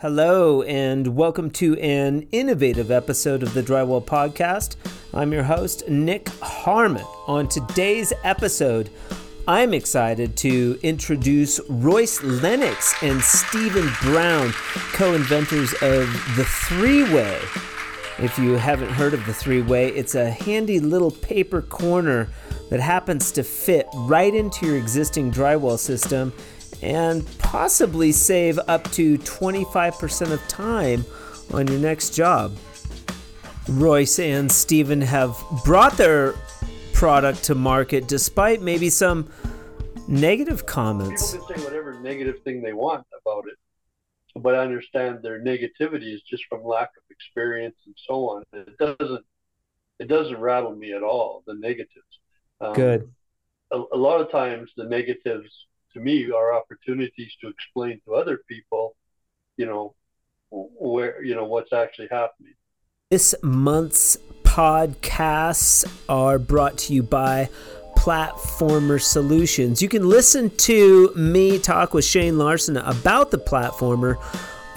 Hello, and welcome to an innovative episode of the Drywall Podcast. I'm your host, Nick Harmon. On today's episode, I'm excited to introduce Royce Lennox and Stephen Brown, co-inventors of the Three Way. If you haven't heard of the Three Way, it's a handy little paper corner that happens to fit right into your existing drywall system and possibly save up to 25% of time on your next job. Royce and Stephen have brought their product to market despite maybe some negative comments. People can say whatever negative thing they want about it, but I understand their negativity is just from lack of experience and so on. It doesn't rattle me at all, the negatives. Good. A lot of times the negatives, to me, are opportunities to explain to other people, what's actually happening. This month's podcasts are brought to you by Platformer Solutions. You can listen to me talk with Shane Larson about the Platformer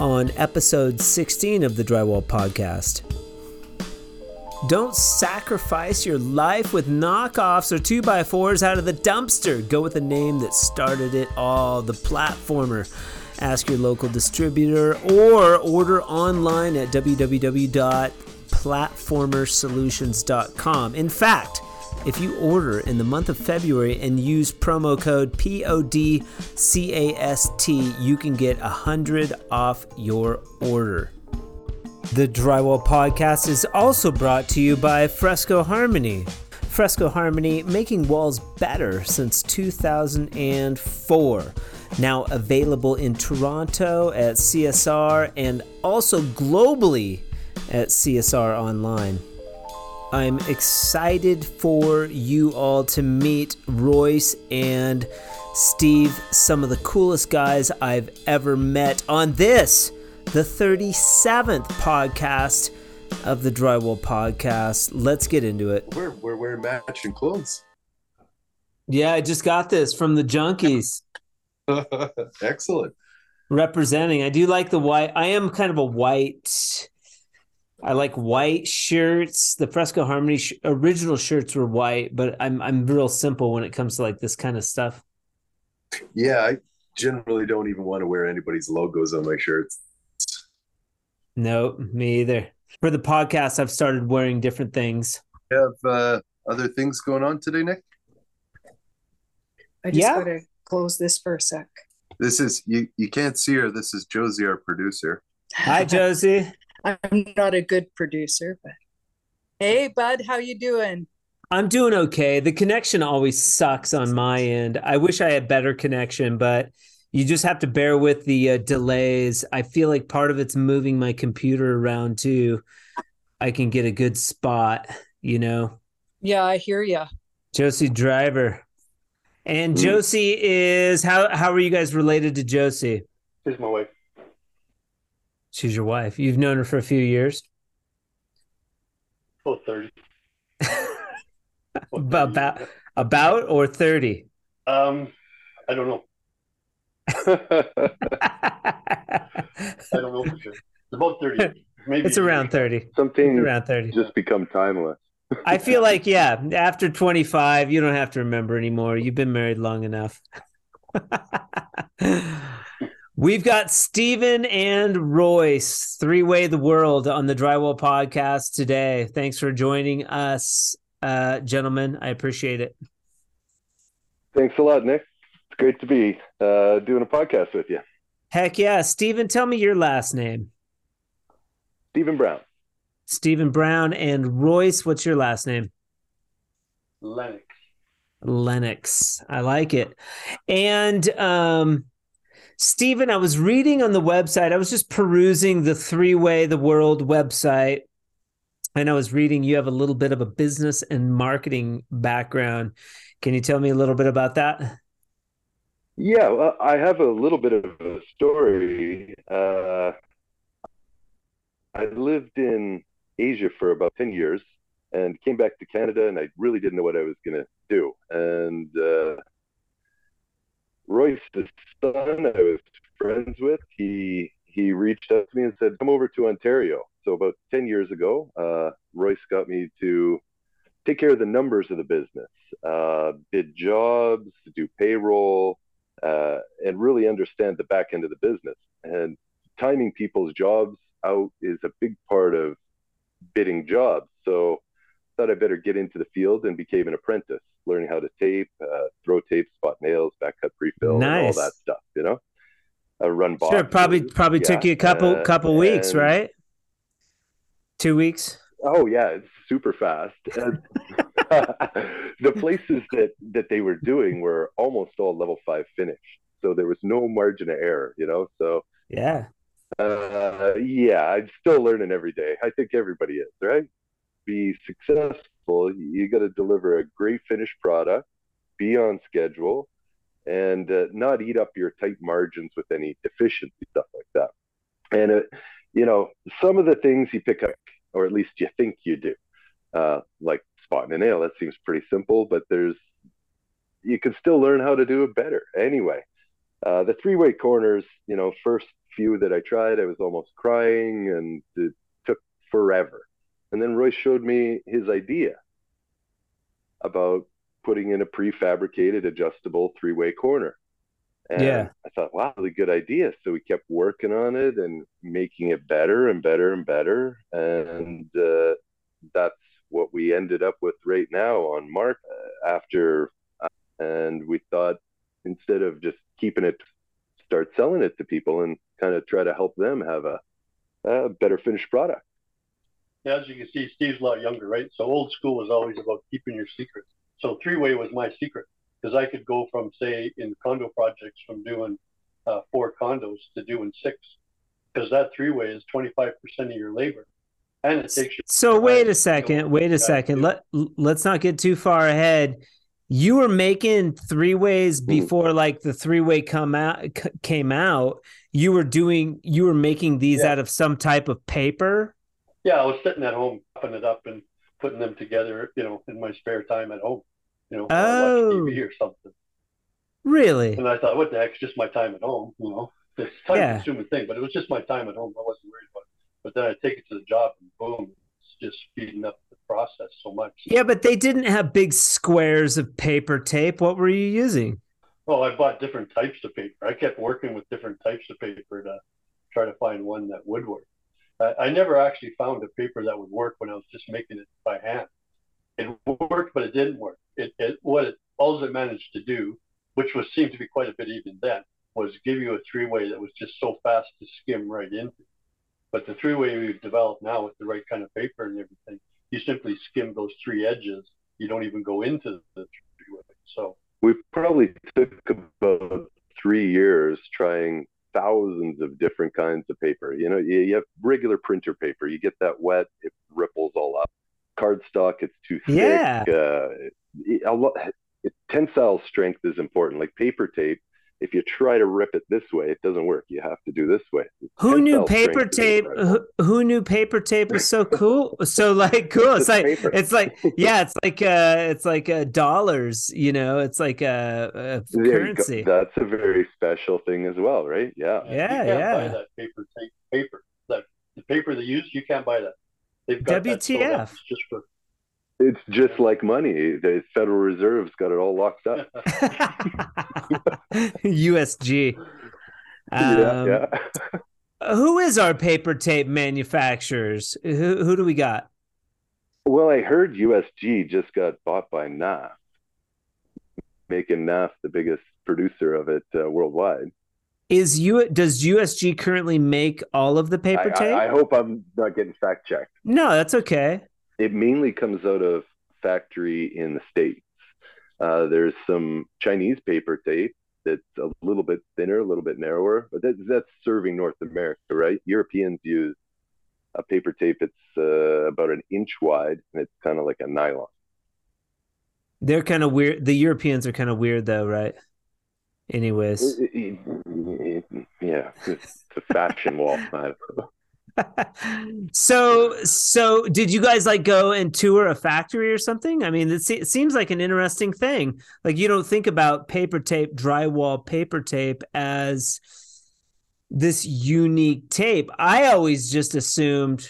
on episode 16 of the Drywall Podcast. Don't sacrifice your life with knockoffs or 2x4s out of the dumpster. Go with the name that started it all, the Platformer. Ask your local distributor or order online at www.platformersolutions.com. In fact, if you order in the month of February and use promo code PODCAST, you can get $100 off your order. The Drywall Podcast is also brought to you by Fresco Harmony. Fresco Harmony, making walls better since 2004. Now available in Toronto at CSR and also globally at CSR Online. I'm excited for you all to meet Royce and Steve, some of the coolest guys I've ever met on this, the 37th podcast of the Drywall Podcast. Let's get into it. We're wearing matching clothes. Yeah, I just got this from the Junkies. Excellent. Representing. I do like the white. I am kind of a white. I like white shirts. The Fresco Harmony original shirts were white, but I'm real simple when it comes to like this kind of stuff. Yeah, I generally don't even want to wear anybody's logos on my shirts. No, me either. For the podcast, I've started wearing different things. You have other things going on today, Nick? I just got to close this for a sec. This is, you can't see her. This is Josie, our producer. Hi, Josie. I'm not a good producer, but hey, bud, how you doing? I'm doing okay. The connection always sucks on my end. I wish I had better connection, but you just have to bear with the delays. I feel like part of it's moving my computer around too. I can get a good spot, Yeah, I hear you. Josie Driver. And Josie is, how are you guys related to Josie? She's my wife. She's your wife. You've known her for a few years? Oh, 30. About or 30? I don't know. I don't know for sure. It's about 30. Maybe it's around 30. Something around 30. Just become timeless. I feel like, yeah, after 25, you don't have to remember anymore. You've been married long enough. We've got Stephen and Royce, Three Way the World, on the Drywall Podcast today. Thanks for joining us, gentlemen. I appreciate it. Thanks a lot, Nick. Great to be doing a podcast with you. Heck yeah. Stephen, tell me your last name. Stephen Brown. Stephen Brown. And Royce, what's your last name? Lennox. Lennox. I like it. And Stephen, I was reading on the website. I was just perusing the Three Way the World website. And I was reading you have a little bit of a business and marketing background. Can you tell me a little bit about that? Yeah, well, I have a little bit of a story. I lived in Asia for about 10 years and came back to Canada, and I really didn't know what I was going to do. And Royce's son I was friends with, he he reached out to me and said, come over to Ontario. So about 10 years ago, Royce got me to take care of the numbers of the business, bid jobs, do payroll, and really understand the back end of the business. And timing people's jobs out is a big part of bidding jobs. So I thought I better get into the field and became an apprentice, learning how to tape, throw tape, spot nails, back cut, pre-fill, nice. All that stuff, you know? Run boxes. Sure, probably yeah. Took you a couple weeks, and, right? 2 weeks? Oh, yeah, it's super fast. And the places that they were doing were almost all level 5 finished. So there was no margin of error, you know? So yeah. Yeah, I'm still learning every day. I think everybody is, right? Be successful, you got to deliver a great finished product, be on schedule, and not eat up your tight margins with any deficiency, stuff like that. And, you know, some of the things you pick up, or at least you think you do, like spotting a nail, that seems pretty simple, but you can still learn how to do it better. Anyway, the three-way corners, you know, first few that I tried, I was almost crying, and it took forever. And then Royce showed me his idea about putting in a prefabricated adjustable three-way corner. And yeah. I thought, wow, really good idea. So we kept working on it and making it better and better and better. And that's what we ended up with right now on Mark after. And we thought, instead of just keeping it, start selling it to people and kind of try to help them have a better finished product. As you can see, Steve's a lot younger, right? So old school was always about keeping your secrets. So three-way was my secret, because I could go from, say, in condo projects, from doing 4 condos to doing 6, because that three-way is 25% of your labor. And it takes you. So wait a second. Let's not get too far ahead. You were making three-ways before, like the three-way came out. You were making these out of some type of paper. Yeah, I was sitting at home, popping it up and putting them together, you know, in my spare time at home, you know, watch TV or something. Really? And I thought, what the heck, it's just my time at home, you know. It's a time-consuming thing, but it was just my time at home. I wasn't worried about it. But then I take it to the job and boom, it's just speeding up the process so much. Yeah, but they didn't have big squares of paper tape. What were you using? Oh, I bought different types of paper. I kept working with different types of paper to try to find one that would work. I never actually found a paper that would work when I was just making it by hand. It worked, but it didn't work. All it managed to do, which seemed to be quite a bit even then, was give you a three-way that was just so fast to skim right into. But the three-way we've developed now with the right kind of paper and everything, you simply skim those 3 edges. You don't even go into the three-way. So we probably took about 3 years trying thousands of different kinds of paper. You know, you have regular printer paper. You get that wet, it ripples all up. Cardstock, it's too thick. Yeah. Tensile strength is important. Like paper tape, if you try to rip it this way, it doesn't work. You have to do this way. Who knew paper tape was so cool? So like cool. It's like dollars. You know, it's like a currency. That's a very special thing as well, right? Yeah. Yeah. You can't buy that paper tape paper. The paper they use, you can't buy that. They've got WTF? It's just like money. The Federal Reserve's got it all locked up. USG. Yeah. Who is our paper tape manufacturers? Who do we got? Well, I heard USG just got bought by NAF, making NAF the biggest producer of it worldwide. Does USG currently make all of the paper tape? I hope I'm not getting fact checked. No, that's okay. It mainly comes out of factory in the States. There's some Chinese paper tape that's a little bit thinner, a little bit narrower, but that's serving North America, right? Europeans use a paper tape that's about an inch wide, and it's kind of like a nylon. They're kind of weird. The Europeans are kind of weird, though, right? Anyways. Yeah, it's a fashion wall. So did you guys like go and tour a factory or something? I mean, it seems like an interesting thing. Like you don't think about paper tape, drywall paper tape as this unique tape. I always just assumed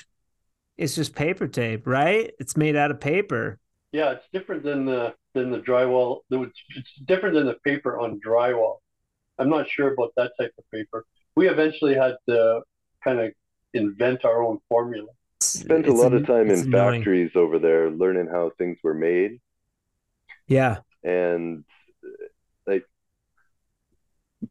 it's just paper tape, right? It's made out of paper. Yeah, it's different than the drywall. It's different than the paper on drywall. I'm not sure about that type of paper. We eventually had to kind of invent our own formula. Spent a lot of time in factories over there learning how things were made. Yeah. And like,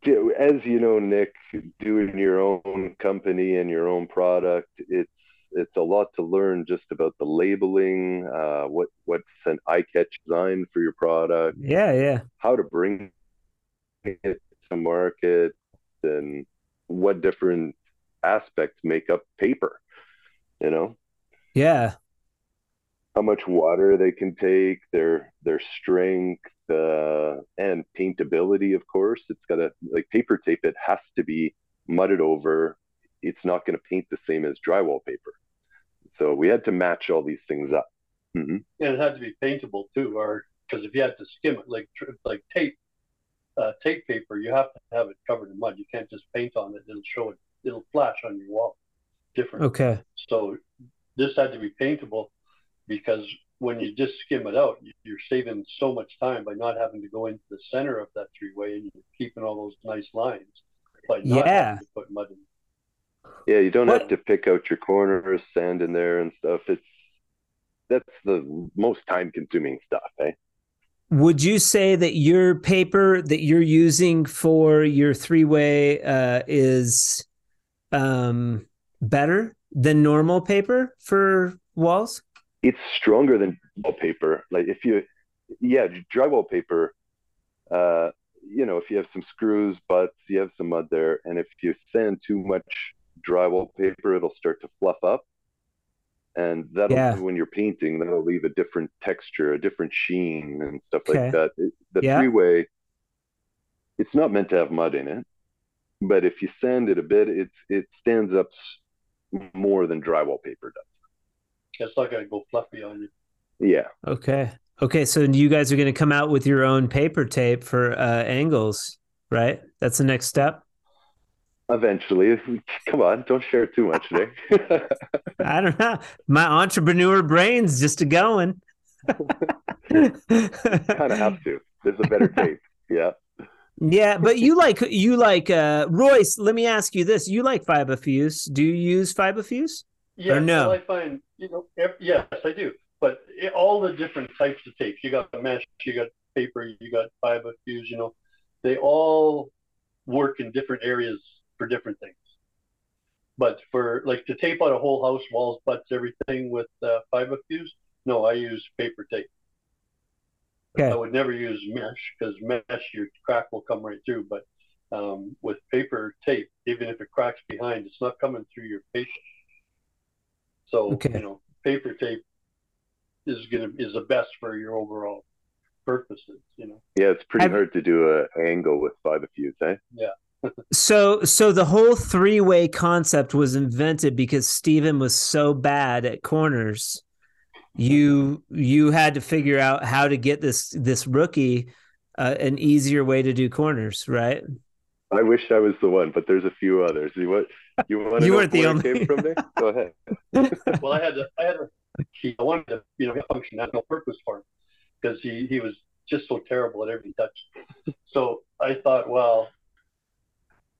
as you know, Nick, doing your own company and your own product, it's a lot to learn just about the labeling, what's an eye-catch design for your product. Yeah, yeah. How to bring it to market and what different aspects make up paper, you know? Yeah. How much water they can take, their strength, and paintability, of course. It's got to, like paper tape, it has to be mudded over. It's not going to paint the same as drywall paper. So we had to match all these things up. Mm-hmm. And it had to be paintable too, or because if you had to skim it like tape paper, you have to have it covered in mud. You can't just paint on it. It'll show it. It'll flash on your wall. Different. Okay. So this had to be paintable because when you just skim it out, you're saving so much time by not having to go into the center of that three-way, and you're keeping all those nice lines by not having to put mud in. Yeah, you don't have to pick out your corners, sand in there and stuff. That's the most time-consuming stuff, eh? Would you say that your paper that you're using for your three-way is better than normal paper for walls? It's stronger than drywall paper. Like drywall paper, you know, if you have some screws, butts, you have some mud there, and if you sand too much drywall paper, it'll start to fluff up, and that'll when you're painting, that'll leave a different texture, a different sheen and stuff like that. Three-way, it's not meant to have mud in it, but if you sand it a bit, it stands up more than drywall paper does. It's not going to go fluffy on you. Yeah. Okay, so you guys are going to come out with your own paper tape for angles, right? That's the next step? Eventually. Come on, don't share it too much, Nick. I don't know. My entrepreneur brain's just going. Kind of have to. There's a better tape. Yeah. Yeah, but you like Royce, let me ask you this. You like FibaFuse. Do you use FibaFuse? Yeah, or no? Well, I find, you know, yes, I do. But all the different types of tapes, you got mesh, you got paper, you got FibaFuse, you know, they all work in different areas for different things. But for like to tape out a whole house, walls, butts, everything with FibaFuse, no, I use paper tape. Okay. I would never use mesh because mesh, your crack will come right through. But with paper tape, even if it cracks behind, it's not coming through your patient. So, you know, paper tape is the best for your overall purposes, you know. Yeah, it's pretty hard to do an angle with FibaFuse, eh? Yeah. so the whole three-way concept was invented because Stephen was so bad at corners. You had to figure out how to get this rookie an easier way to do corners, right? I wish I was the one, but there's a few others. You want you weren't the only came from there? Go ahead. Well, I wanted to, you know, function had no purpose for him because he was just so terrible at every touch. So I thought, well,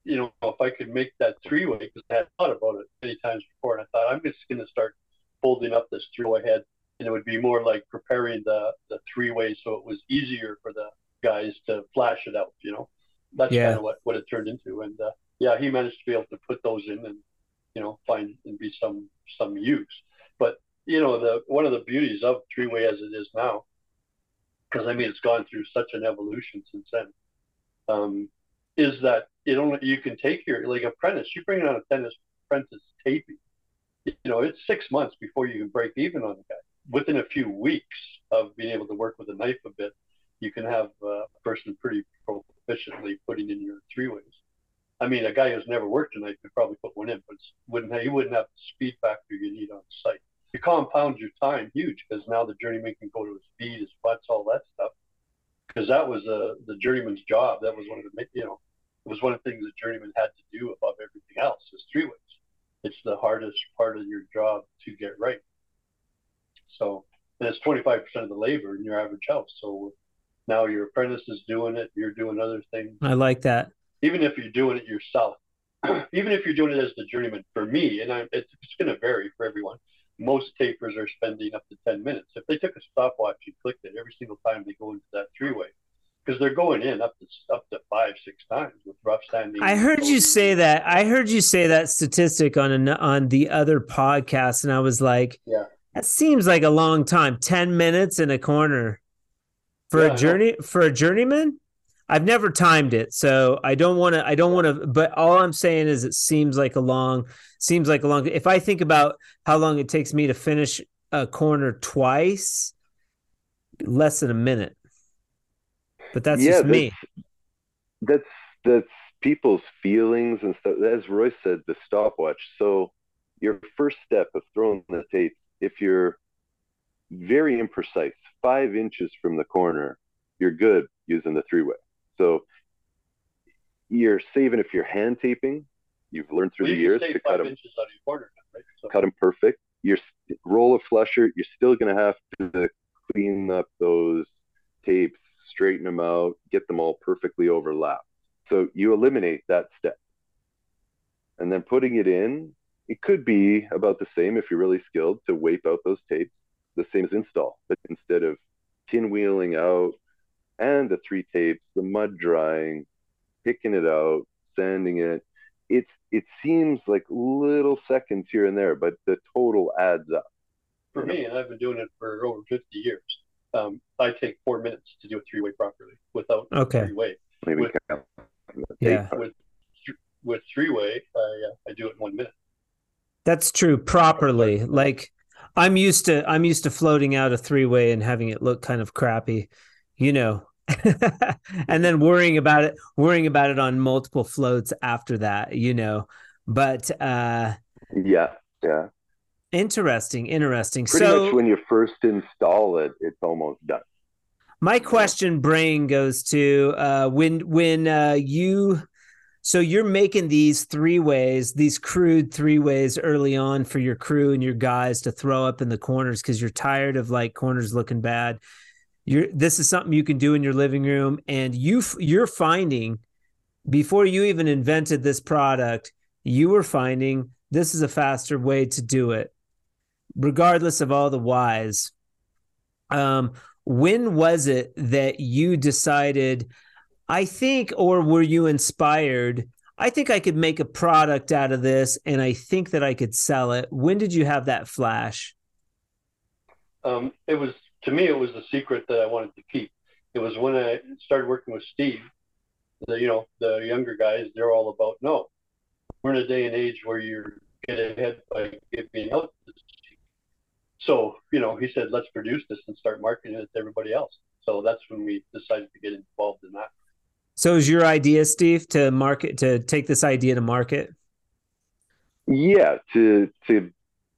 you know, if I could make that three-way, because I had thought about it many times before, and I thought I'm just going to start folding up this three-way head, and it would be more like preparing the three-way so it was easier for the guys to flash it out, you know. That's kind of what it turned into. And he managed to be able to put those in and, you know, find and be some use. But, you know, one of the beauties of three-way as it is now, because, I mean, it's gone through such an evolution since then, is that you can take your, like, apprentice. You bring on a tennis apprentice taping. You know, it's 6 months before you can break even on the guy. Within a few weeks of being able to work with a knife a bit, you can have a person pretty proficiently putting in your three-ways. I mean, a guy who's never worked a knife could probably put one in, but he wouldn't have the speed factor you need on site. You compound your time huge because now the journeyman can go to his feet, his butts, all that stuff. Because that was the journeyman's job. That was one of the, you know, It was one of the things a journeyman had to do above everything else is three ways. It's the hardest part of your job to get right. So that's 25% of the labor in your average house. So now your apprentice is doing it. You're doing other things. I like that. Even if you're doing it yourself, even if you're doing it as the journeyman, for me, and it's going to vary for everyone. Most tapers are spending up to 10 minutes. If they took a stopwatch and clicked it every single time they go into that three-way, because they're going in up to 5-6 times with rough sanding. I heard you say that. I heard you say that statistic on the other podcast, and I was like, yeah, that seems like a long time. 10 minutes in a corner for a journeyman. I've never timed it, so I don't want to, but all I'm saying is it seems like a long, if I think about how long it takes me to finish a corner twice, less than a minute, but that's just me. That's people's feelings and stuff. As Royce said, the stopwatch. So your first step of throwing the tape, if you're very imprecise, 5 inches from the corner, you're good using the three-way. So you're saving, if you're hand taping, you've learned through the years to cut them, right? So cut them perfect. Your roll a flusher, you're still going to have to clean up those tapes, straighten them out, get them all perfectly overlapped. So you eliminate that step. And then putting it in, it could be about the same if you're really skilled to wipe out those tapes, the same as install, but instead of pinwheeling out, and the three tapes, the mud drying, picking it out, sanding it. It seems like little seconds here and there, but the total adds up. For me, and I've been doing it for over 50 years, I take 4 minutes to do a three-way properly without three-way. With three-way, I do it in 1 minute. That's true, properly. Like I'm used to floating out a three-way and having it look kind of crappy, and then worrying about it on multiple floats after that, but interesting. Pretty much when you first install it, it's almost done. My question brain goes to so you're making these three-ways, these crude three-ways early on for your crew and your guys to throw up in the corners because you're tired of like corners looking bad. This is something you can do in your living room, and you're finding, before you even invented this product, you were finding this is a faster way to do it, regardless of all the whys. When was it that you decided, or were you inspired, I think I could make a product out of this, and I think that I could sell it? When did you have that flash? To me, it was the secret that I wanted to keep. It was when I started working with Steve, the younger guys, they're all about, no, we're in a day and age where you're getting ahead by giving out this. So, he said, let's produce this and start marketing it to everybody else. So that's when we decided to get involved in that. So is your idea, Steve, to take this idea to market? Yeah, to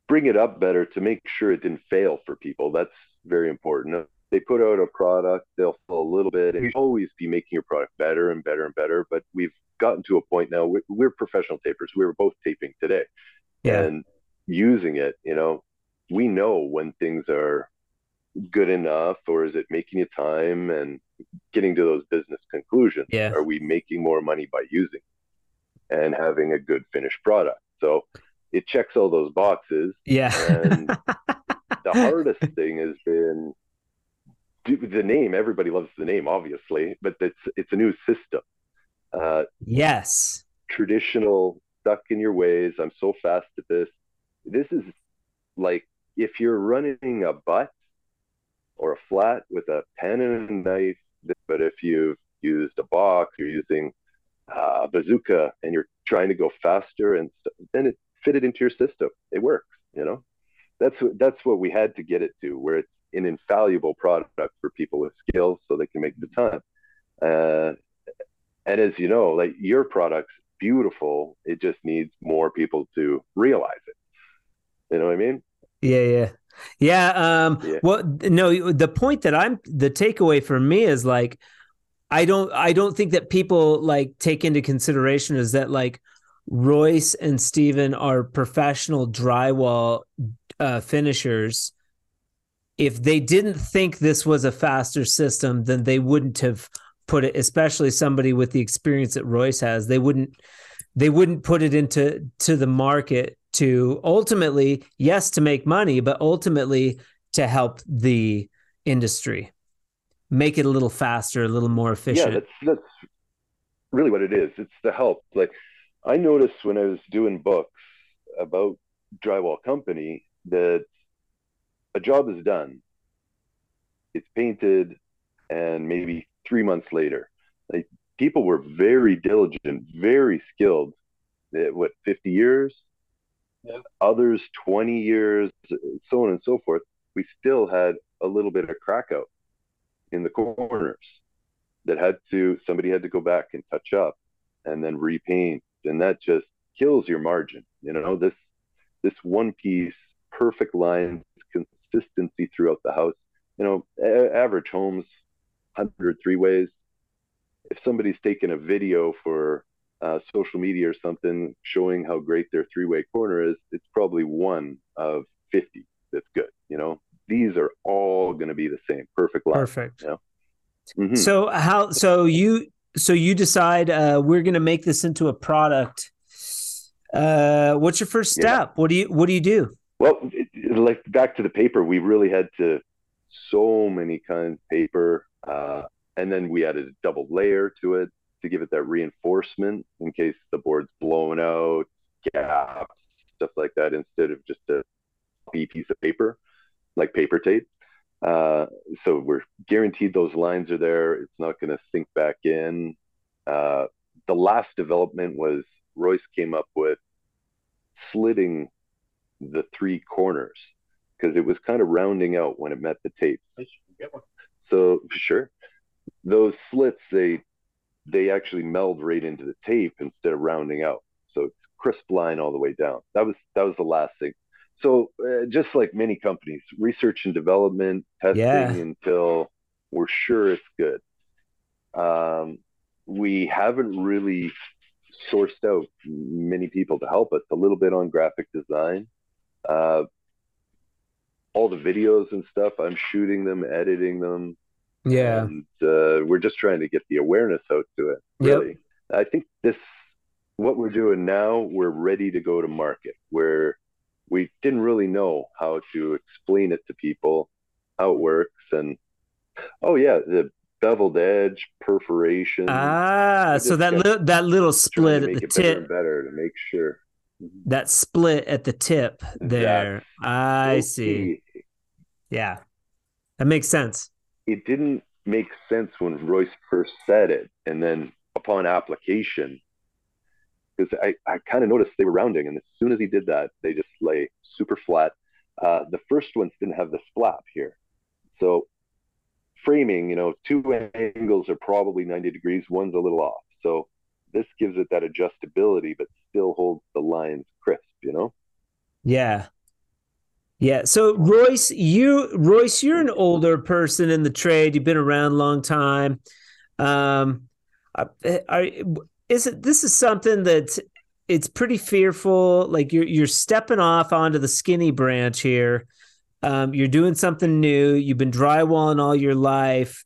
bring it up better, to make sure it didn't fail for people. That's very important. They put out a product, they'll fail a little bit, and always be making your product better and better and better. But we've gotten to a point now, we're professional tapers. We were both taping today and using it. We know when things are good enough, or is it making you time and getting to those business conclusions? Yeah. Are we making more money by using it and having a good finished product? So it checks all those boxes. Yeah. And the hardest thing has been the name. Everybody loves the name, obviously, but it's a new system. Yes. Traditional, stuck in your ways. I'm so fast at this. This is like if you're running a butt or a flat with a pen and a knife, but if you've used a box, you're using a bazooka and you're trying to go faster, and then it fit it into your system. It works, That's what we had to get it to, where it's an infallible product for people with skills so they can make the time. And as you know, like your product's beautiful. It just needs more people to realize it. You know what I mean? Yeah. Well, no, the takeaway for me is like, I don't think that people like take into consideration is that like Royce and Stephen are professional drywall finishers. If they didn't think this was a faster system, then they wouldn't have put it, especially somebody with the experience that Royce has, they wouldn't put it into the market to ultimately, yes, to make money, but ultimately to help the industry, make it a little faster, a little more efficient. Yeah, that's really what it is. It's the help. Like I noticed when I was doing books about Drywall Company that a job is done. It's painted and maybe 3 months later, like people were very diligent, very skilled at what, 50 years, yeah. Others 20 years, so on and so forth. We still had a little bit of crack out in the corners that somebody had to go back and touch up and then repaint. And that just kills your margin. You know, this one piece, perfect lines, consistency throughout the house. You know, average homes, 100 three-ways. If somebody's taking a video for social media or something showing how great their three-way corner is, it's probably one of 50 that's good. You know, these are all going to be the same, perfect line. Perfect. You know? Mm-hmm. So you decide we're going to make this into a product. What's your first step? Yeah. What do you do? Well, like back to the paper, we really had to so many kinds of paper, and then we added a double layer to it to give it that reinforcement in case the board's blown out, gaps, stuff like that, instead of just a piece of paper, like paper tape. So we're guaranteed those lines are there. It's not going to sink back in. The last development was Royce came up with slitting the three corners because it was kind of rounding out when it met the tape. So sure, those slits, they actually meld right into the tape instead of rounding out. So it's crisp line all the way down. That was the last thing. So just like many companies, research and development, testing until we're sure it's good. We haven't really sourced out many people to help us, a little bit on graphic design. All the videos and stuff, I'm shooting them, editing them. Yeah. And we're just trying to get the awareness out to it, really. Yep. I think what we're doing now, we're ready to go to market. We didn't really know how to explain it to people, how it works. And, the beveled edge, perforation. So that little split at the tip. Better to make sure. That split at the tip there. I see. Yeah, that makes sense. It didn't make sense when Royce first said it. And then upon application, because I kind of noticed they were rounding, and as soon as he did that, they just lay super flat. The first ones didn't have the flap here. So framing, you know, two angles are probably 90 degrees, one's a little off. So this gives it that adjustability, but still holds the lines crisp, you know? Yeah. Yeah. So Royce, you're an older person in the trade. You've been around a long time. This is something that it's pretty fearful. Like you're stepping off onto the skinny branch here. You're doing something new. You've been drywalling all your life.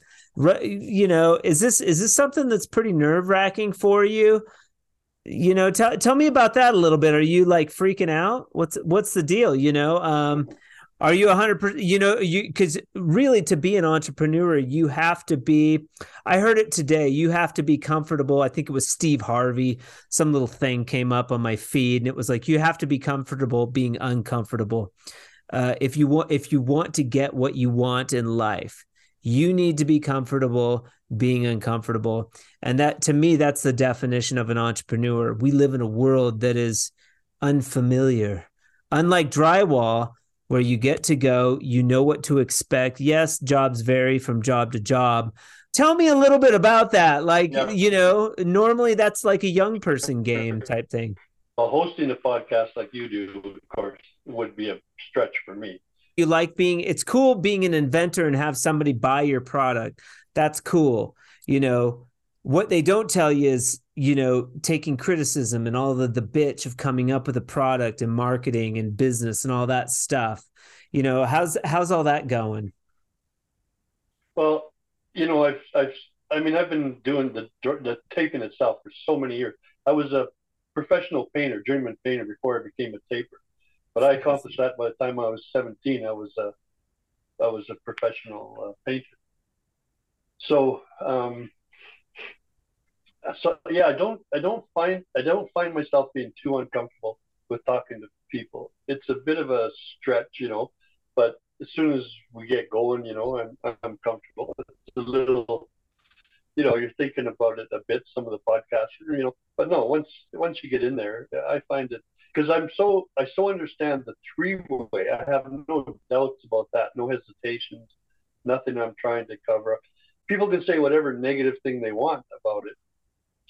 You know, is this something that's pretty nerve wracking for you? You know, tell me about that a little bit. Are you like freaking out? What's the deal? You know, are you 100%, you know, because really to be an entrepreneur, you have to be, I heard it today, you have to be comfortable. I think it was Steve Harvey. Some little thing came up on my feed and it was like, you have to be comfortable being uncomfortable. If you want to get what you want in life, you need to be comfortable being uncomfortable. And that, to me, that's the definition of an entrepreneur. We live in a world that is unfamiliar. Unlike drywall, where you get to go, you know what to expect. Yes, jobs vary from job to job. Tell me a little bit about that. Like, you know, normally that's like a young person game type thing. Well, hosting a podcast like you do, of course, would be a stretch for me. You like it's cool being an inventor and have somebody buy your product. That's cool. you know, what they don't tell you is, you know, taking criticism and all the bitch of coming up with a product and marketing and business and all that stuff. You know, how's all that going? Well, you know, I've been doing the taping itself for so many years. I was a professional painter, journeyman painter, before I became a taper. But I accomplished that by the time I was 17. I was a professional painter. So, yeah, I don't find myself being too uncomfortable with talking to people. It's a bit of a stretch, you know, but as soon as we get going, you know, I'm comfortable. It's a little, you know, you're thinking about it a bit, some of the podcasts, you know, but no, once you get in there, I find it, because I so understand the three-way. I have no doubts about that, no hesitations, nothing I'm trying to cover up. People can say whatever negative thing they want about it,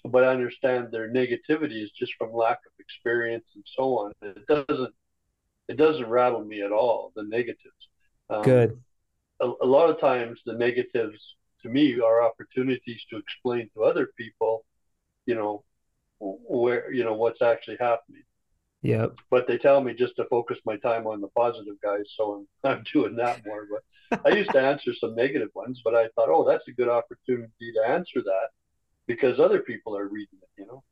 but I understand their negativity is just from lack of experience and so on. It doesn't rattle me at all, the negatives. Good. A lot of times the negatives to me are opportunities to explain to other people, you know, where, you know, what's actually happening. Yeah. But they tell me just to focus my time on the positive guys. So I'm doing that more, but I used to answer some negative ones, but I thought, oh, that's a good opportunity to answer that, because other people are reading it, you know?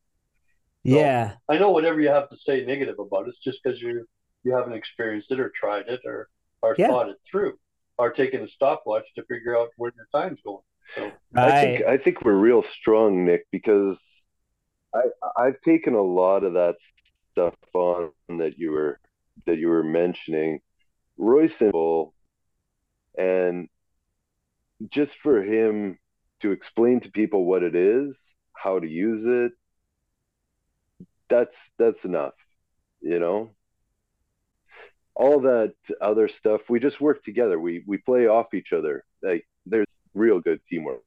So yeah. I know whatever you have to say negative about, it's just because you haven't experienced it or tried it or thought it through or taken a stopwatch to figure out where your time's going. So I think we're real strong, Nick, because I've taken a lot of that stuff on that you were mentioning. Royce and just for him to explain to people what it is, how to use it, that's enough, you know. All that other stuff, we just work together. We play off each other. Like, there's real good teamwork.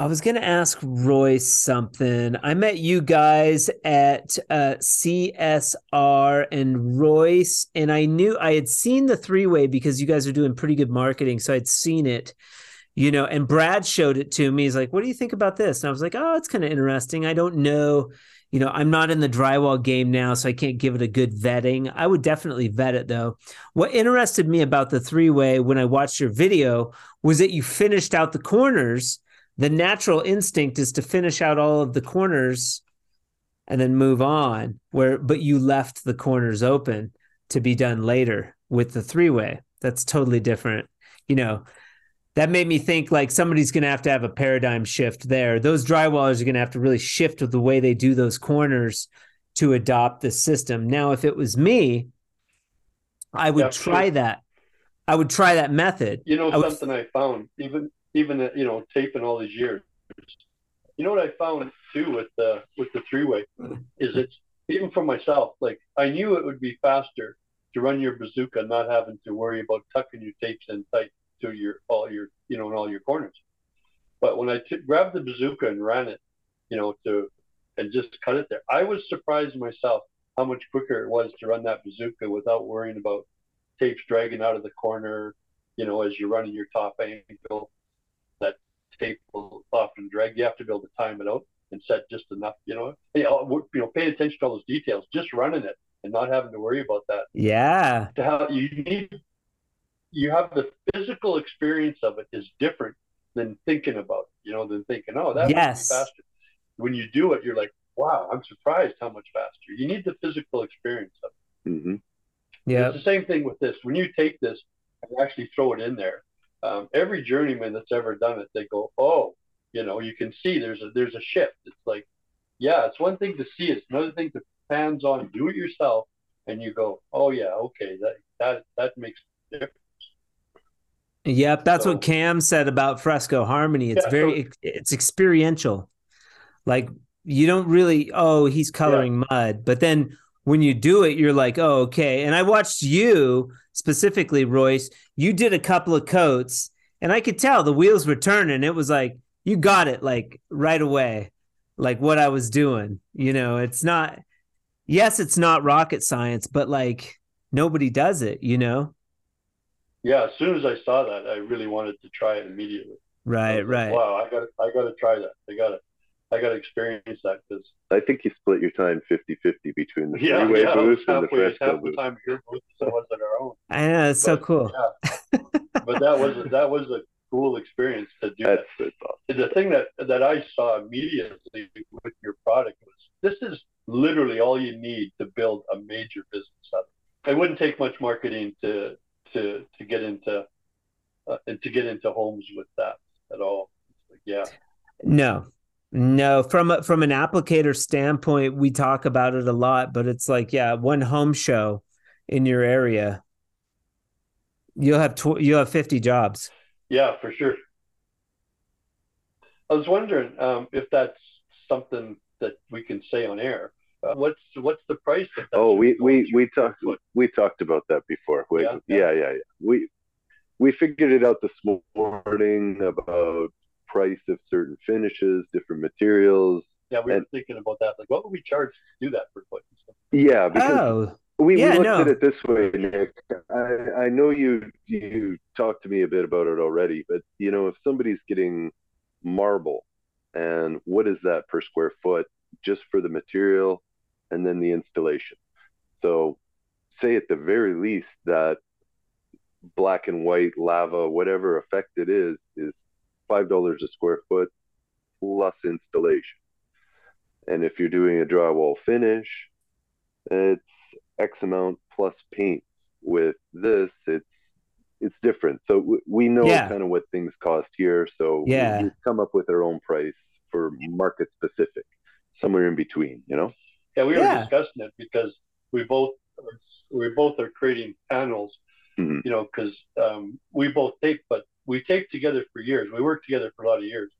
I was going to ask Royce something. I met you guys at CSR and Royce, and I knew I had seen the three-way because you guys are doing pretty good marketing, so I'd seen it. You know, and Brad showed it to me. He's like, what do you think about this? And I was like, oh, it's kind of interesting. I don't know. You know, I'm not in the drywall game now, so I can't give it a good vetting. I would definitely vet it, though. What interested me about the three-way when I watched your video was that you finished out the corners. The natural instinct is to finish out all of the corners and then move on, but you left the corners open to be done later with the three-way. That's totally different, you know. That made me think, like, somebody's going to have a paradigm shift there. Those drywallers are going to have to really shift with the way they do those corners to adopt the system. Now, if it was me, I would try that. I would try that method. You know, I found, even you know, taping all these years, you know what I found too with the three-way is it's, even for myself, like, I knew it would be faster to run your bazooka, not having to worry about tucking your tapes in tight to all your you know, in all your corners. But when I grabbed the bazooka and ran it, you know, and just cut it there, I was surprised myself how much quicker it was to run that bazooka without worrying about tapes dragging out of the corner, you know, as you're running your top angle. That tape will often drag. You have to be able to time it out and set just enough, you know. Pay attention to all those details, just running it and not having to worry about that. Yeah. To how you need you have the physical experience of it is different than thinking about it, you know, than thinking, oh, that would be faster. When you do it, you're like, wow, I'm surprised how much faster. You need the physical experience of it. Mm-hmm. Yeah. It's the same thing with this. When you take this and actually throw it in there, every journeyman that's ever done it, they go, oh, you know, you can see there's a shift. It's like, yeah, it's one thing to see. It's another thing to hands-on do it yourself. And you go, oh, yeah, okay, that makes a difference. Yep, that's what Cam said about Fresco Harmony. It's it's experiential. Like, you don't really, oh, he's coloring mud. But then when you do it, you're like, oh, okay. And I watched you, specifically, Royce, you did a couple of coats, and I could tell the wheels were turning. It was like, you got it, like, right away, like what I was doing. You know, it's not, yes, it's not rocket science, but, like, nobody does it, you know? Yeah, as soon as I saw that, I really wanted to try it immediately. Right, right. Wow, I got to try that. I got to experience that, because I think you split your time 50-50 between the freeway booth and the Fresco booth. Half the time your booth is the ones that are own. I know, it's so cool. Yeah. But that was a cool experience to do. That's that. The thing that I saw immediately with your product was, this is literally all you need to build a major business out of it. It wouldn't take much marketing to get into homes with that at all. Like, yeah. No, from an applicator standpoint, we talk about it a lot, but it's like, yeah, one home show in your area, you'll have 50 jobs. Yeah, for sure. I was wondering if that's something that we can say on air. What's the price? We talked about that before. Yeah. We figured it out this morning about price of certain finishes, different materials. Yeah, we were thinking about that. Like, what would we charge to do that for foot? Yeah, because we looked at it this way, Nick. I know you talked to me a bit about it already, but you know, if somebody's getting marble, and what is that per square foot just for the material and then the installation? So say at the very least that black and white, lava, whatever effect it is $5 a square foot plus installation. And if you're doing a drywall finish, it's X amount plus paint. With this, it's different. So we know kind of what things cost here. So we come up with our own price for market specific, somewhere in between, you know? Yeah, we were discussing it because we both are creating panels. Mm-hmm. You know, because we both tape, but we taped together for years. We worked together for a lot of years,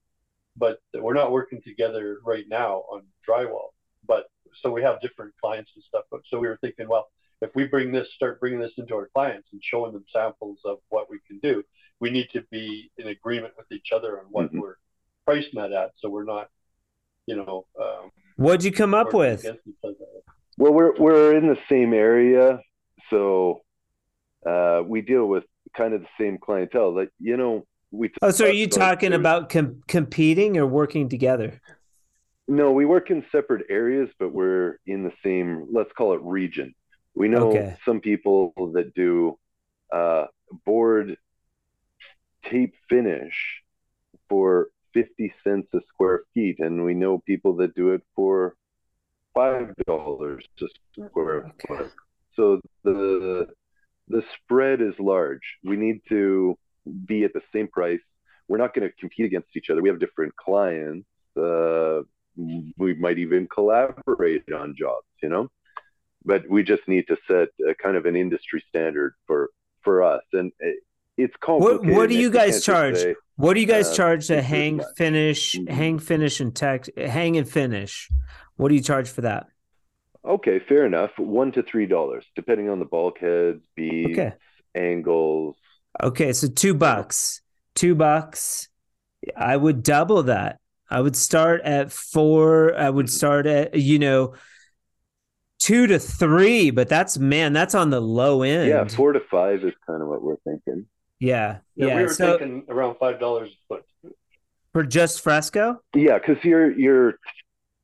but we're not working together right now on drywall. But so we have different clients and stuff. But so we were thinking, well, if we start bringing this into our clients and showing them samples of what we can do, we need to be in agreement with each other on what we're pricing that at. So we're not, you know. What'd you come up with? Well, we're in the same area, so. We deal with kind of the same clientele. Like, you know, so are you talking about competing or working together? No, we work in separate areas, but we're in the same, let's call it region. We know some people that do board tape finish for 50 cents a square feet. And we know people that do it for $5 a square foot. So the spread is large. We need to be at the same price. We're not going to compete against each other. We have different clients. We might even collaborate on jobs, you know? But we just need to set kind of an industry standard for us. And it's complicated. What do you guys charge? What do you guys charge to hang, finish, and tech? Hang and finish. What do you charge for that? Okay, fair enough. $1 to $3, depending on the bulkheads, beads, angles. Okay, so $2. $2. I would double that. I would start at $4. I would start at, you know, $2 to $3, but that's on the low end. Yeah, $4 to $5 is kind of what we're thinking. Yeah. We were thinking around $5 a foot for just Fresco. Yeah, because you're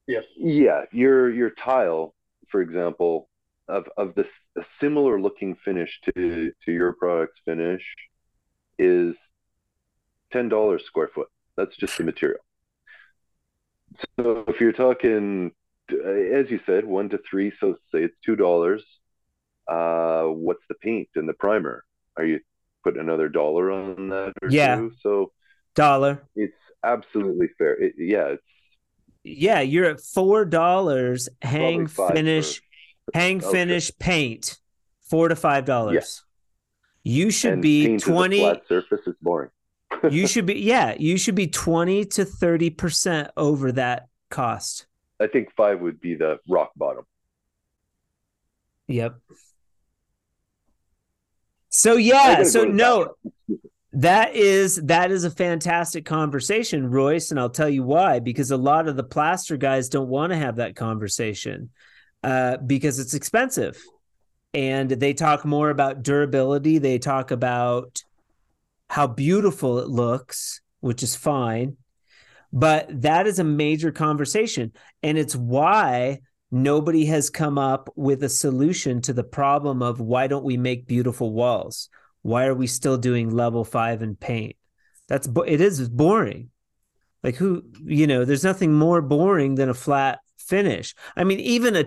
yes. Yeah, your tile, for example, of this a similar looking finish to your product's finish is $10 a square foot. That's just the material. So if you're talking, as you said, $1 to $3, so say it's $2. What's the paint and the primer? Are you putting another $1 on that? Or two? So $1. It's absolutely fair. Yeah, you're at $4 hang finish paint, $4 to $5. Yeah. You should be 20 flat surface is boring. you should be 20 to 30% over that cost. I think 5 would be the rock bottom. Yep. That is a fantastic conversation, Royce, and I'll tell you why. Because a lot of the plaster guys don't want to have that conversation because it's expensive, and they talk more about durability. They talk about how beautiful it looks which is fine. But that is a major conversation. And it's why nobody has come up with a solution to the problem of why don't we make beautiful walls? Why are we still doing level 5 in paint? It is boring. Like there's nothing more boring than a flat finish. I mean, even a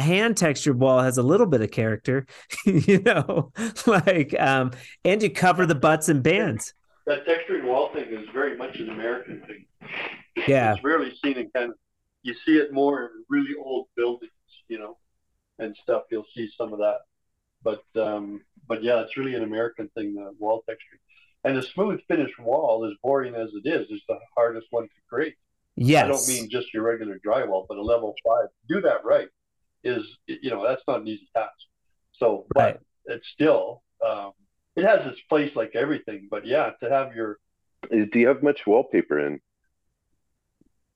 hand textured wall has a little bit of character, and you cover the butts and bands. That texturing wall thing is very much an American thing. Yeah. It's rarely seen in kind of, you see it more in really old buildings, and stuff. You'll see some of that. But yeah, it's really an American thing, the wall texturing. And a smooth finished wall, as boring as it is the hardest one to create. Yes. I don't mean just your regular drywall, but a level 5. Do that right is, that's not an easy task. So, right. But it's still, it has its place like everything, but yeah, to have your... Do you have much wallpaper in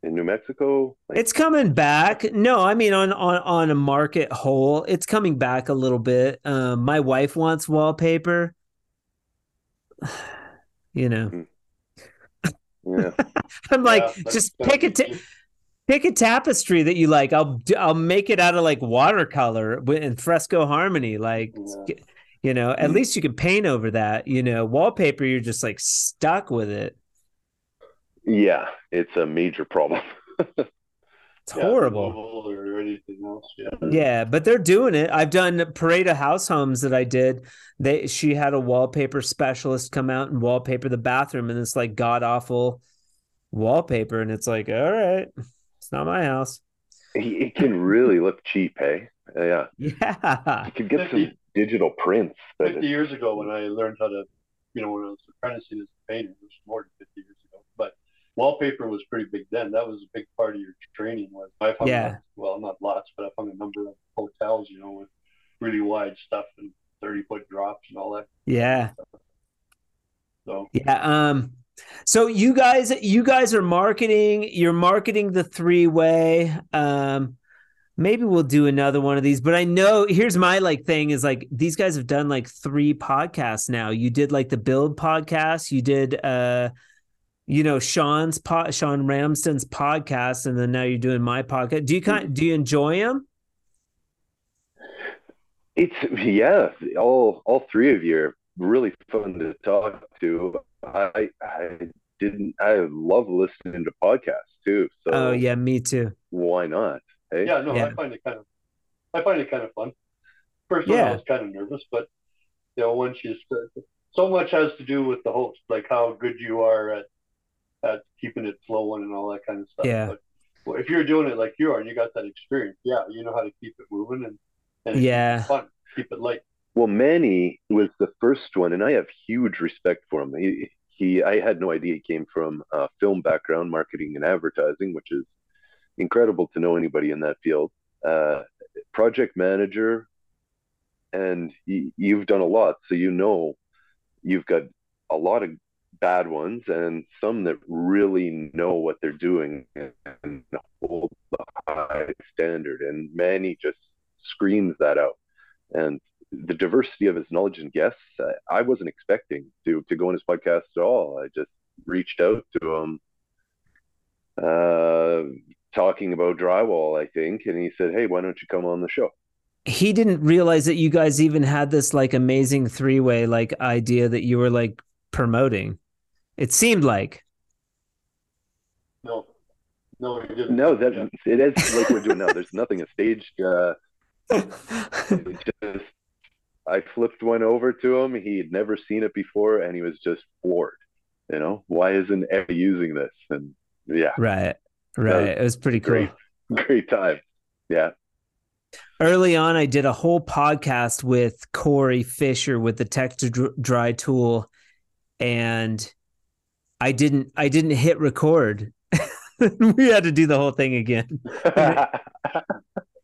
New Mexico? It's coming back. No, I mean, on a market whole, it's coming back a little bit. My wife wants wallpaper. Yeah. I'm like, just pick a tapestry that you like. I'll make it out of like watercolor and Fresco Harmony, like... Yeah. At least you can paint over that, wallpaper, you're just like stuck with it. Yeah. It's a major problem. It's horrible. Or anything else. Yeah. But they're doing it. I've done Parade of House Homes that I did. She had a wallpaper specialist come out and wallpaper the bathroom, and it's like god awful wallpaper. And it's like, all right, it's not my house. It can really look cheap. Hey. Yeah. Yeah. You could get some digital prints. 50 years ago when I learned how to, when I was apprenticing as a painter, it was more than 50 years ago, but wallpaper was pretty big then. That was a big part of your training. I've hung not lots, but I've hung a number of hotels, with really wide stuff and 30-foot drops and all that. Yeah. So. Yeah. So you guys are marketing, you're marketing the three-way, maybe we'll do another one of these, but I know here's my thing is these guys have done 3 podcasts now. You did the Build podcast, you did, Sean Ramsden's podcast. And then now you're doing my podcast. Do you enjoy them? All 3 of you are really fun to talk to. I love listening to podcasts too. So oh yeah, me too. Why not? Hey? Yeah, no, yeah. I find it kind of fun. First of all, I was kind of nervous, but once you so much has to do with the host, how good you are at keeping it flowing and all that kind of stuff. Yeah. But if you're doing it like you are and you got that experience, you know how to keep it moving and it's fun, keep it light. Well, Manny was the first one, and I have huge respect for him. I had no idea he came from a film background, marketing and advertising, which is incredible to know anybody in that field, project manager, and you've done a lot. So, you've got a lot of bad ones and some that really know what they're doing and hold the high standard. And Manny just screams that out. And the diversity of his knowledge and guests, I wasn't expecting to go on his podcast at all. I just reached out to him. Talking about drywall, I think, and he said, "Hey, why don't you come on the show?" He didn't realize that you guys even had this amazing three-way idea that you were promoting. It seemed like. No, he didn't. No, that it is like we're doing now. There's nothing a staged. I flipped one over to him. He had never seen it before, and he was just bored. Why isn't everybody using this? And yeah, right. Right. It was pretty cool. Great time. Yeah. Early on, I did a whole podcast with Corey Fisher with the Tech to Dry Tool, and I didn't hit record. We had to do the whole thing again.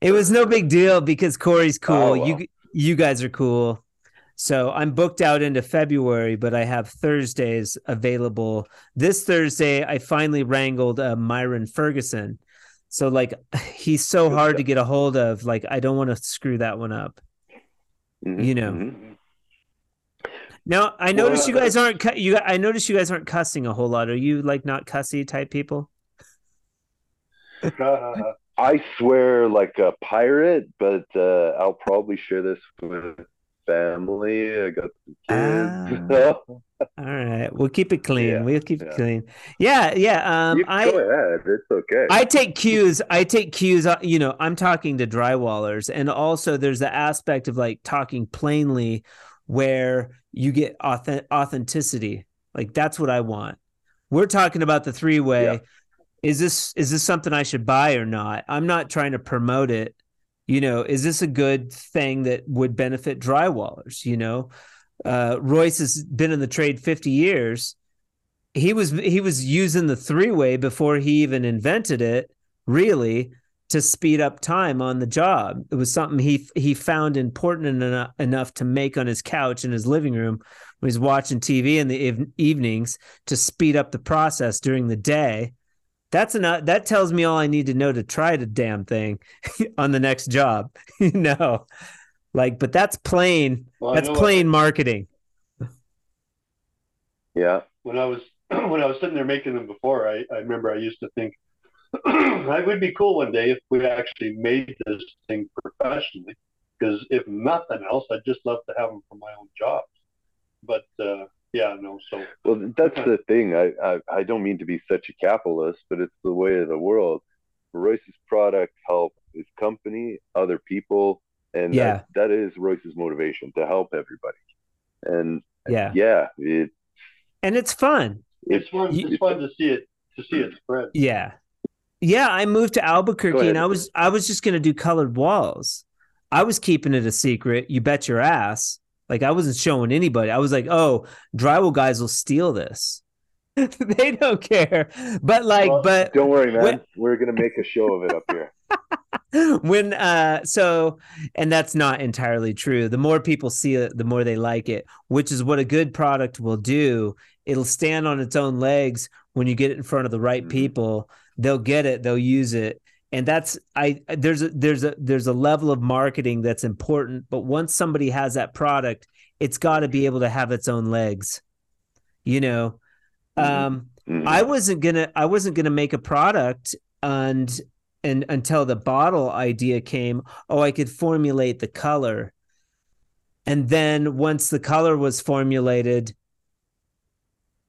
It was no big deal because Corey's cool. Oh, well. You guys are cool. So I'm booked out into February, but I have Thursdays available. This Thursday, I finally wrangled Myron Ferguson. So he's so hard to get a hold of. I don't want to screw that one up. Mm-hmm. Now I noticed you guys aren't I noticed you guys aren't cussing a whole lot. Are you like not cussy type people? I swear like a pirate, but I'll probably share this with family. I got some kids. All right, we'll keep it clean. Yeah, we'll keep it clean. Yeah, yeah. You can go ahead. It's okay. I take cues. You know, I'm talking to drywallers, and also there's the aspect of like talking plainly, where you get authenticity. Like that's what I want. We're talking about the three-way. Yeah. Is this something I should buy or not? I'm not trying to promote it. You know, is this a good thing that would benefit drywallers? You know, Royce has been in the trade 50 years. He was using the three-way before he even invented it, really, to speed up time on the job. It was something he found important enough to make on his couch in his living room when he's watching TV in the evenings to speed up the process during the day. That's enough. That tells me all I need to know to try the damn thing on the next job, you know, like, but that's plain, that's plain marketing. Yeah. When I was sitting there making them before, I remember I used to think it would be cool one day if we actually made this thing professionally, because if nothing else, I'd just love to have them for my own jobs. But, yeah, no. So well, that's the thing. I don't mean to be such a capitalist, but it's the way of the world. Royce's product helped his company, other people, and that is Royce's motivation to help everybody. And it's fun. It's fun to see it spread. Yeah, yeah. I moved to Albuquerque, and I was just gonna do colored walls. I was keeping it a secret. You bet your ass. Like I wasn't showing anybody. I was like, oh, drywall guys will steal this. They don't care. But like, well, but don't worry, man. We're going to make a show of it up here. And that's not entirely true. The more people see it, the more they like it, which is what a good product will do. It'll stand on its own legs. When you get it in front of the right people, they'll get it, they'll use it. And that's there's a level of marketing that's important, but once somebody has that product, it's got to be able to have its own legs, you know. I wasn't gonna make a product and until the bottle idea came. Oh, I could formulate the color, and then once the color was formulated,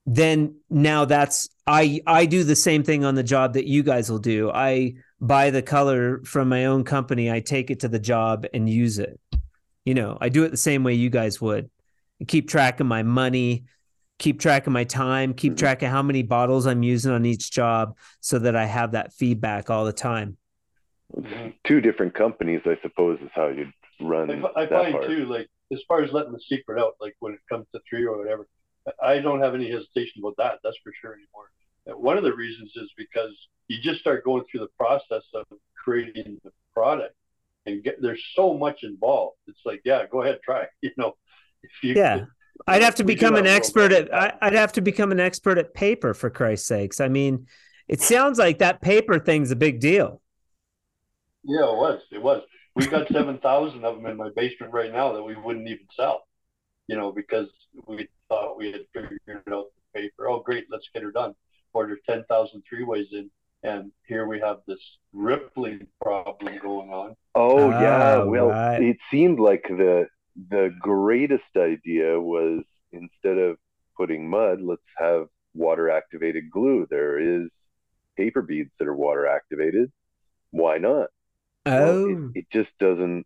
then now that's I do the same thing on the job that you guys will do. I buy the color from my own company. I take it to the job and use it. You know, I do it the same way you guys would. I keep track of my money, keep track of my time, keep track of how many bottles I'm using on each job so that I have that feedback all the time. Two different companies, I suppose, is how you'd run. I find too, like as far as letting the secret out, like when it comes to three or whatever, I don't have any hesitation about that. That's for sure anymore. One of the reasons is because you just start going through the process of creating the product, and there's so much involved. It's like, yeah, go ahead, try. You know, I'd have to become an expert at. I'd have to become an expert at paper, for Christ's sakes. I mean, it sounds like that paper thing's a big deal. Yeah, it was. It was. We've got 7,000 of them in my basement right now that we wouldn't even sell. You know, because we thought we had figured out the paper. Oh, great, let's get her done. Order 10,000 three-ways in, and here we have this rippling problem going on. Oh, yeah. Well, right. It seemed like the greatest idea was, instead of putting mud, let's have water-activated glue. There is paper beads that are water-activated. Why not? Oh. Well, it just doesn't.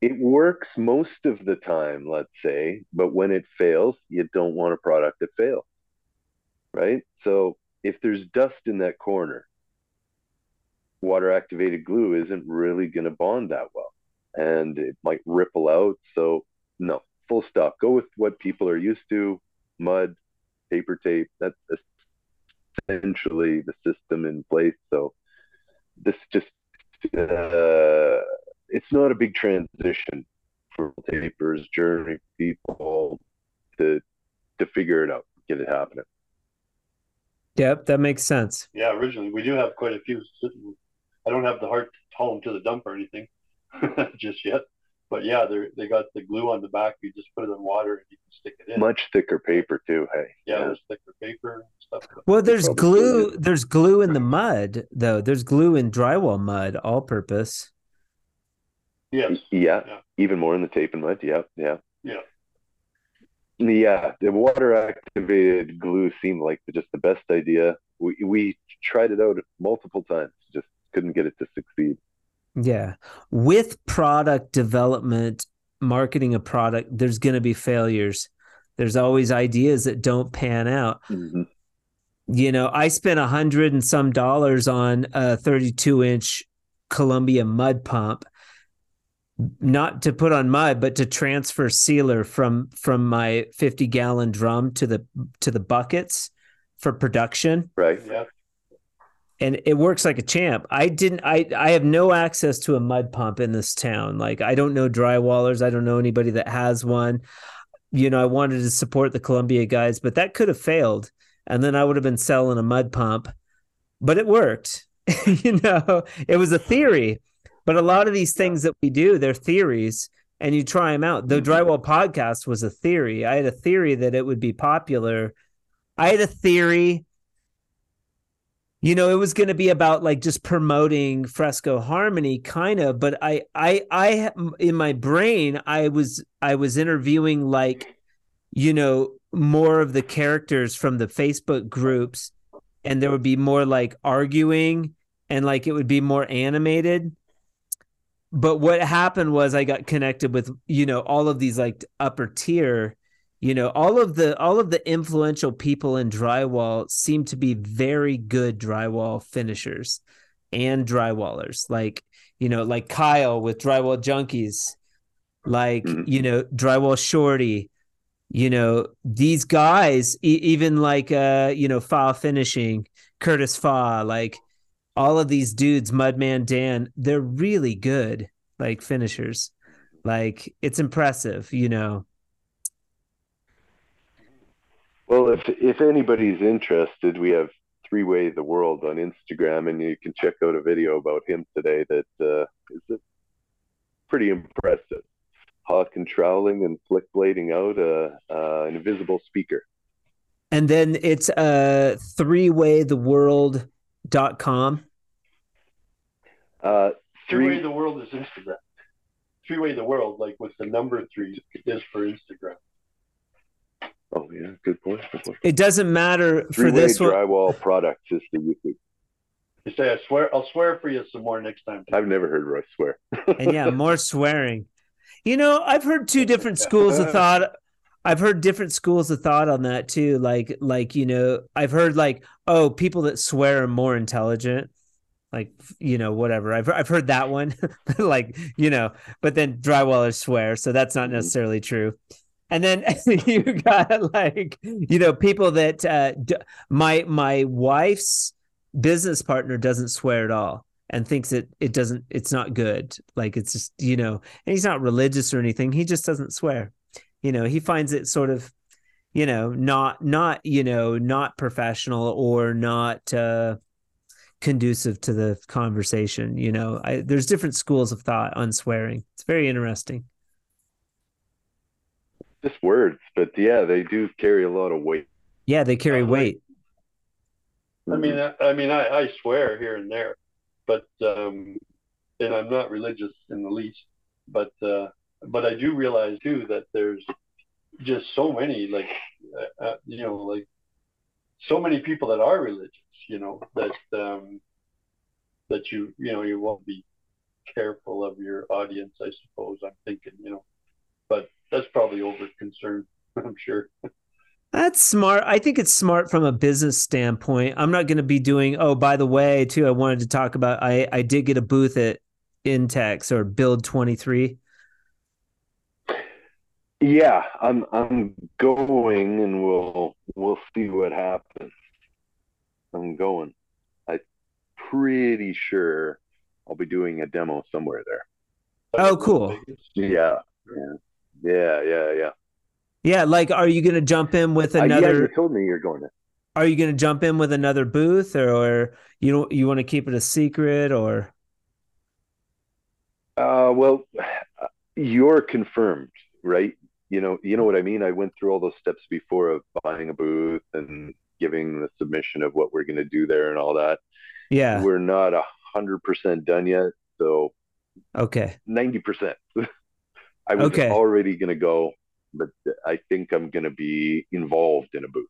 It works most of the time, let's say, but when it fails, you don't want a product that fails, right? So if there's dust in that corner, water-activated glue isn't really going to bond that well, and it might ripple out. So no, full stop. Go with what people are used to, mud, paper tape. That's essentially the system in place. So this just... it's not a big transition for papers, journey people to figure it out, get it happening. Yep, that makes sense. Yeah, originally we do have quite a few. I don't have the heart to haul them to the dump or anything just yet, But yeah, they got the glue on the back. You just put it in water and you can stick it in. Much thicker paper too, hey? Yeah, there's thicker paper and stuff. Well, there's glue. There's glue in the mud, though. There's glue in drywall mud, all-purpose. Yes. Yeah. Yeah. Even more in the tape and mud. Yeah. Yeah. Yeah. Yeah. The water-activated glue seemed like just the best idea. We tried it out multiple times, just couldn't get it to succeed. Yeah. With product development, marketing a product, there's going to be failures. There's always ideas that don't pan out. Mm-hmm. You know, I spent $100 and some on a 32-inch Columbia mud pump, not to put on mud, but to transfer sealer from my 50-gallon drum to the buckets for production. Right. Yeah. And it works like a champ. I have no access to a mud pump in this town. Like, I don't know drywallers. I don't know anybody that has one. You know, I wanted to support the Columbia guys, but that could have failed. And then I would have been selling a mud pump, but it worked. You know, it was a theory, but a lot of these things that we do, they're theories and you try them out. The Drywall Podcast was a theory. I had a theory that it would be popular. I had a theory. You know, it was going to be about like just promoting Fresco Harmony kind of, but I in my brain, I was interviewing, like, you know, more of the characters from the Facebook groups, and there would be more like arguing and like, it would be more animated. But what happened was I got connected with, you know, all of these like upper tier, you know, all of the influential people in drywall seem to be very good drywall finishers and drywallers. Like, you know, like Kyle with Drywall Junkies, like, you know, Drywall Shorty, you know, these guys, even like, you know, Fah Finishing, Curtis Fah, like all of these dudes, Mudman Dan, they're really good, like, finishers. Like, it's impressive, you know. Well, if anybody's interested, we have Three Way the World on Instagram, and you can check out a video about him today that is pretty impressive. Hawk and troweling and flick blading out an invisible speaker. And then it's threewaytheworld.com. Three Way the World is Instagram. Three Way the World, like with the number 3, is for Instagram. Oh yeah, good point. Good point. It doesn't matter for this one. Drywall Products is the YouTube. You say I'll swear for you some more next time. I've never heard Royce swear. And yeah, more swearing. You know, I've heard two different schools of thought. I've heard different schools of thought on that too. Like you know, I've heard like, oh, people that swear are more intelligent. Like, you know, whatever. I've heard that one. Like, you know, but then drywallers swear, so that's not necessarily true. And then you got like, you know, people that my wife's business partner doesn't swear at all and thinks that it's not good. Like, it's just, you know, and he's not religious or anything. He just doesn't swear. You know, he finds it sort of, you know, not, you know, not professional or not conducive to the conversation. You know, there's different schools of thought on swearing. It's very interesting. Just words, but yeah, they do carry a lot of weight. Yeah, they carry weight. I mean, I swear here and there, but and I'm not religious in the least. But I do realize too that there's just so many, like, you know, like so many people that are religious. You know, that that you know, you won't be careful of your audience. I suppose I'm thinking, you know, but. That's probably over concern, I'm sure. That's smart. I think it's smart from a business standpoint. I'm not going to be doing, oh, by the way, too, I wanted to talk about, I did get a booth at Intex or Build 23. Yeah, I'm going, and we'll see what happens. I'm going. I'm pretty sure I'll be doing a demo somewhere there. Oh, cool. Yeah. Yeah. Like, are you going to jump in with another? Yeah, you told me you're going to. Are you going to jump in with another booth, or you want to keep it a secret, or? Well, you're confirmed, right? You know what I mean? I went through all those steps before of buying a booth and giving the submission of what we're going to do there and all that. Yeah. We're not 100% done yet. So okay. 90%. I was already going to go, but I think I'm going to be involved in a booth.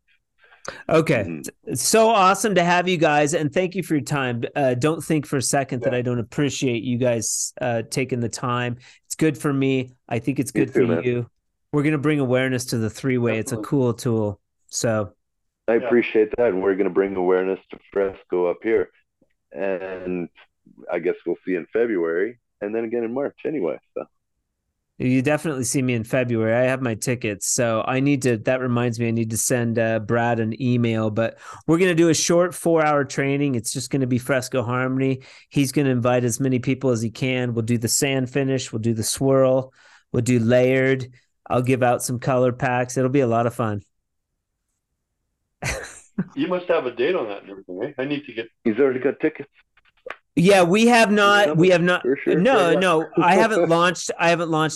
Okay. It's so awesome to have you guys. And thank you for your time. Don't think for a second that I don't appreciate you guys taking the time. It's good for me. I think it's good for you. We're going to bring awareness to the three-way. It's a cool tool. So I appreciate that. And we're going to bring awareness to Fresco up here. And I guess we'll see in February and then again in March anyway. So you definitely see me in February. I have my tickets. So I need to, that reminds me, I need to send Brad an email, but we're going to do a short 4-hour training. It's just going to be Fresco Harmony. He's going to invite as many people as he can. We'll do the sand finish. We'll do the swirl. We'll do layered. I'll give out some color packs. It'll be a lot of fun. You must have a date on that and everything, right? I need to get, he's already got tickets. Yeah, we have not. Sure, no, I haven't launched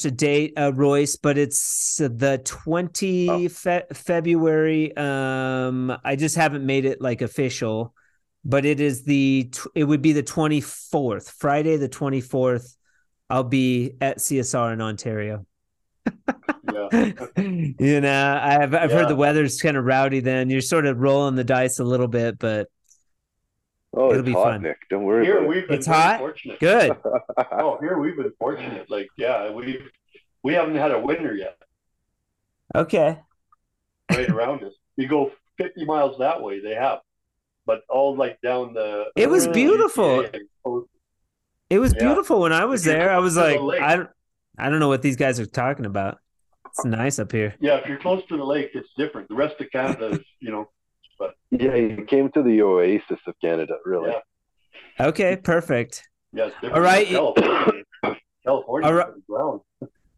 a date, Royce, but it's the 20th February. I just haven't made it like official, but it would be the 24th, Friday, the 24th. I'll be at CSR in Ontario. Yeah. You know, I've heard the weather's kind of rowdy then. You're sort of rolling the dice a little bit, but it'll be hot, fun. Nick. Don't worry. Here we've been fortunate. Good. Here we've been fortunate. Like, yeah, we haven't had a winter yet. Okay. Right around us. You go 50 miles that way, they have. But all like down the It was beautiful. It was beautiful when I was there. I was like, I don't know what these guys are talking about. It's nice up here. Yeah, if you're close to the lake, it's different. The rest of Canada is, but yeah, you came to the oasis of Canada, really. Yeah. Okay, perfect. Yeah, it's different. All right. California. All right.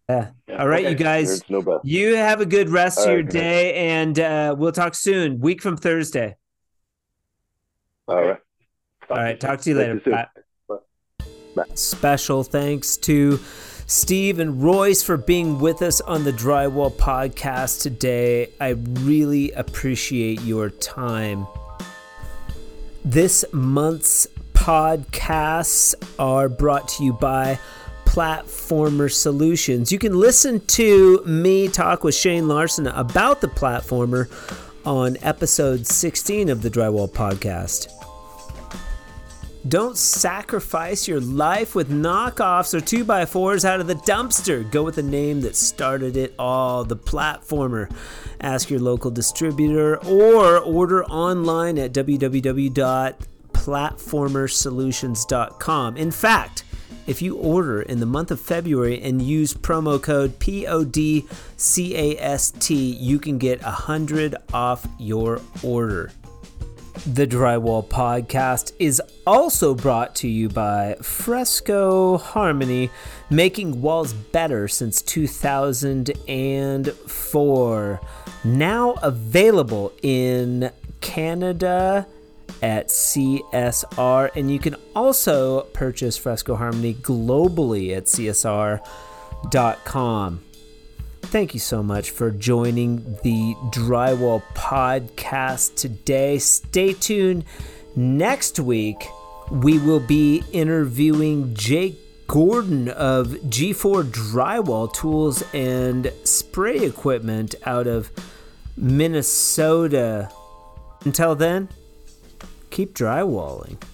Yeah. All right, okay. You guys. No, you have a good rest of your day, and we'll talk soon. Week from Thursday. All right. Talk to you later. Bye. Special thanks to Steve and Royce for being with us on the Drywall Podcast today. I really appreciate your time. This month's podcasts are brought to you by Platformer Solutions. You can listen to me talk with Shane Larson about the Platformer on episode 16 of the Drywall Podcast. Don't sacrifice your life with knockoffs or 2x4s out of the dumpster. Go with the name that started it all, the Platformer. Ask your local distributor or order online at www.platformersolutions.com. In fact, if you order in the month of February and use promo code PODCAST, you can get 100 off your order. The Drywall Podcast is also brought to you by Fresco Harmony, making walls better since 2004. Now available in Canada at CSR, and you can also purchase Fresco Harmony globally at csr.com. Thank you so much for joining the Drywall Podcast today. Stay tuned. Next week, we will be interviewing Jake Gordon of G4 Drywall Tools and Spray Equipment out of Minnesota. Until then, keep drywalling.